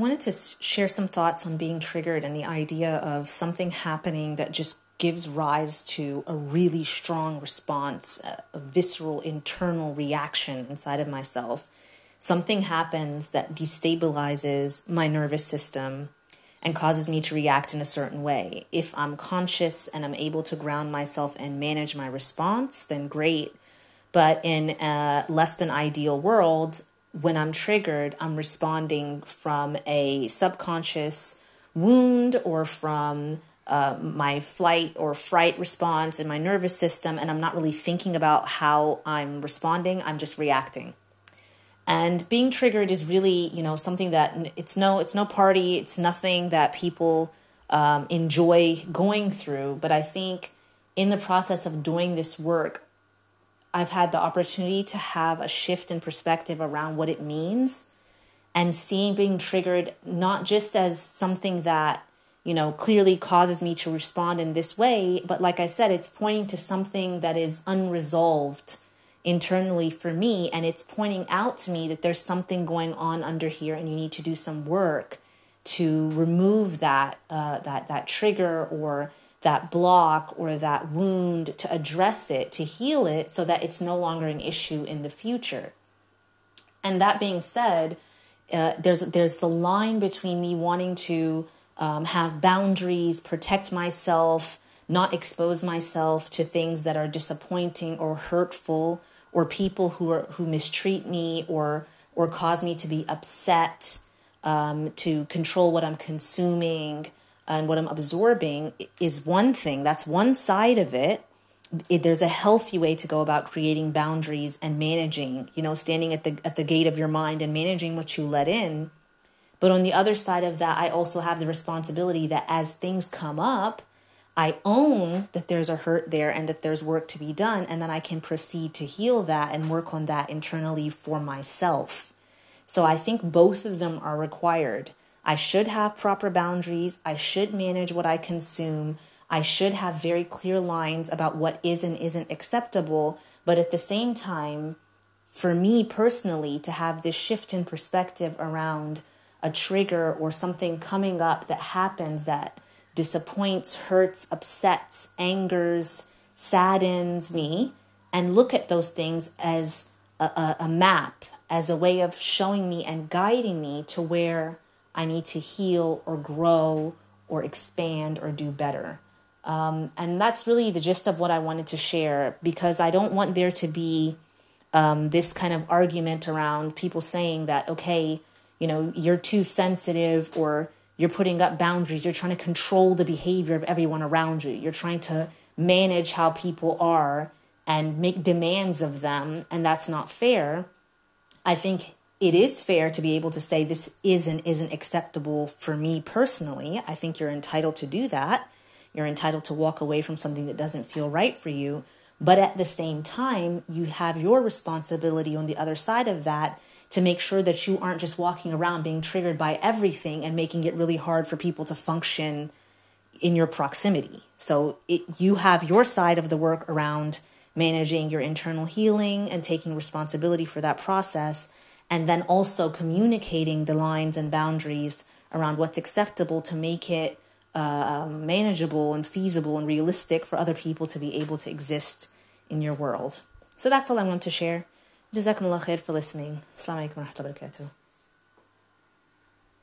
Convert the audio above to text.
wanted to share some thoughts on being triggered and the idea of something happening that just gives rise to a really strong response, a visceral internal reaction inside of myself. Something happens that destabilizes my nervous system and causes me to react in a certain way. If I'm conscious and I'm able to ground myself and manage my response, then great. But in a less than ideal world, when I'm triggered, I'm responding from a subconscious wound or from my flight or fright response in my nervous system, and I'm not really thinking about how I'm responding. I'm just reacting. And being triggered is really, something that it's no party. It's nothing that people enjoy going through. But I think in the process of doing this work, I've had the opportunity to have a shift in perspective around what it means and seeing being triggered not just as something that, clearly causes me to respond in this way. But like I said, it's pointing to something that is unresolved internally for me. And it's pointing out to me that there's something going on under here and you need to do some work to remove that trigger or that block or that wound, to address it, to heal it so that it's no longer an issue in the future. And that being said, there's the line between me wanting to have boundaries, protect myself, not expose myself to things that are disappointing or hurtful or people who mistreat me or cause me to be upset, to control what I'm consuming and what I'm absorbing is one thing. That's one side of it. There's a healthy way to go about creating boundaries and managing, standing at the gate of your mind and managing what you let in. But on the other side of that, I also have the responsibility that as things come up, I own that there's a hurt there and that there's work to be done. And then I can proceed to heal that and work on that internally for myself. So I think both of them are required. I should have proper boundaries. I should manage what I consume. I should have very clear lines about what is and isn't acceptable. But at the same time, for me personally, to have this shift in perspective around a trigger or something coming up that happens that disappoints, hurts, upsets, angers, saddens me, and look at those things as a map, as a way of showing me and guiding me to where I need to heal or grow or expand or do better. And that's really the gist of what I wanted to share, because I don't want there to be this kind of argument around people saying that, okay, you're too sensitive or you're putting up boundaries. You're trying to control the behavior of everyone around you. You're trying to manage how people are and make demands of them. And that's not fair. I think it is fair to be able to say this is and isn't acceptable for me personally. I think you're entitled to do that. You're entitled to walk away from something that doesn't feel right for you. But at the same time, you have your responsibility on the other side of that to make sure that you aren't just walking around being triggered by everything and making it really hard for people to function in your proximity. So you have your side of the work around managing your internal healing and taking responsibility for that process. And then also communicating the lines and boundaries around what's acceptable to make it manageable and feasible and realistic for other people to be able to exist in your world. So that's all I want to share. Jazakumullah khair for listening. Assalamu alaikum warahmatullahi wabarakatuh.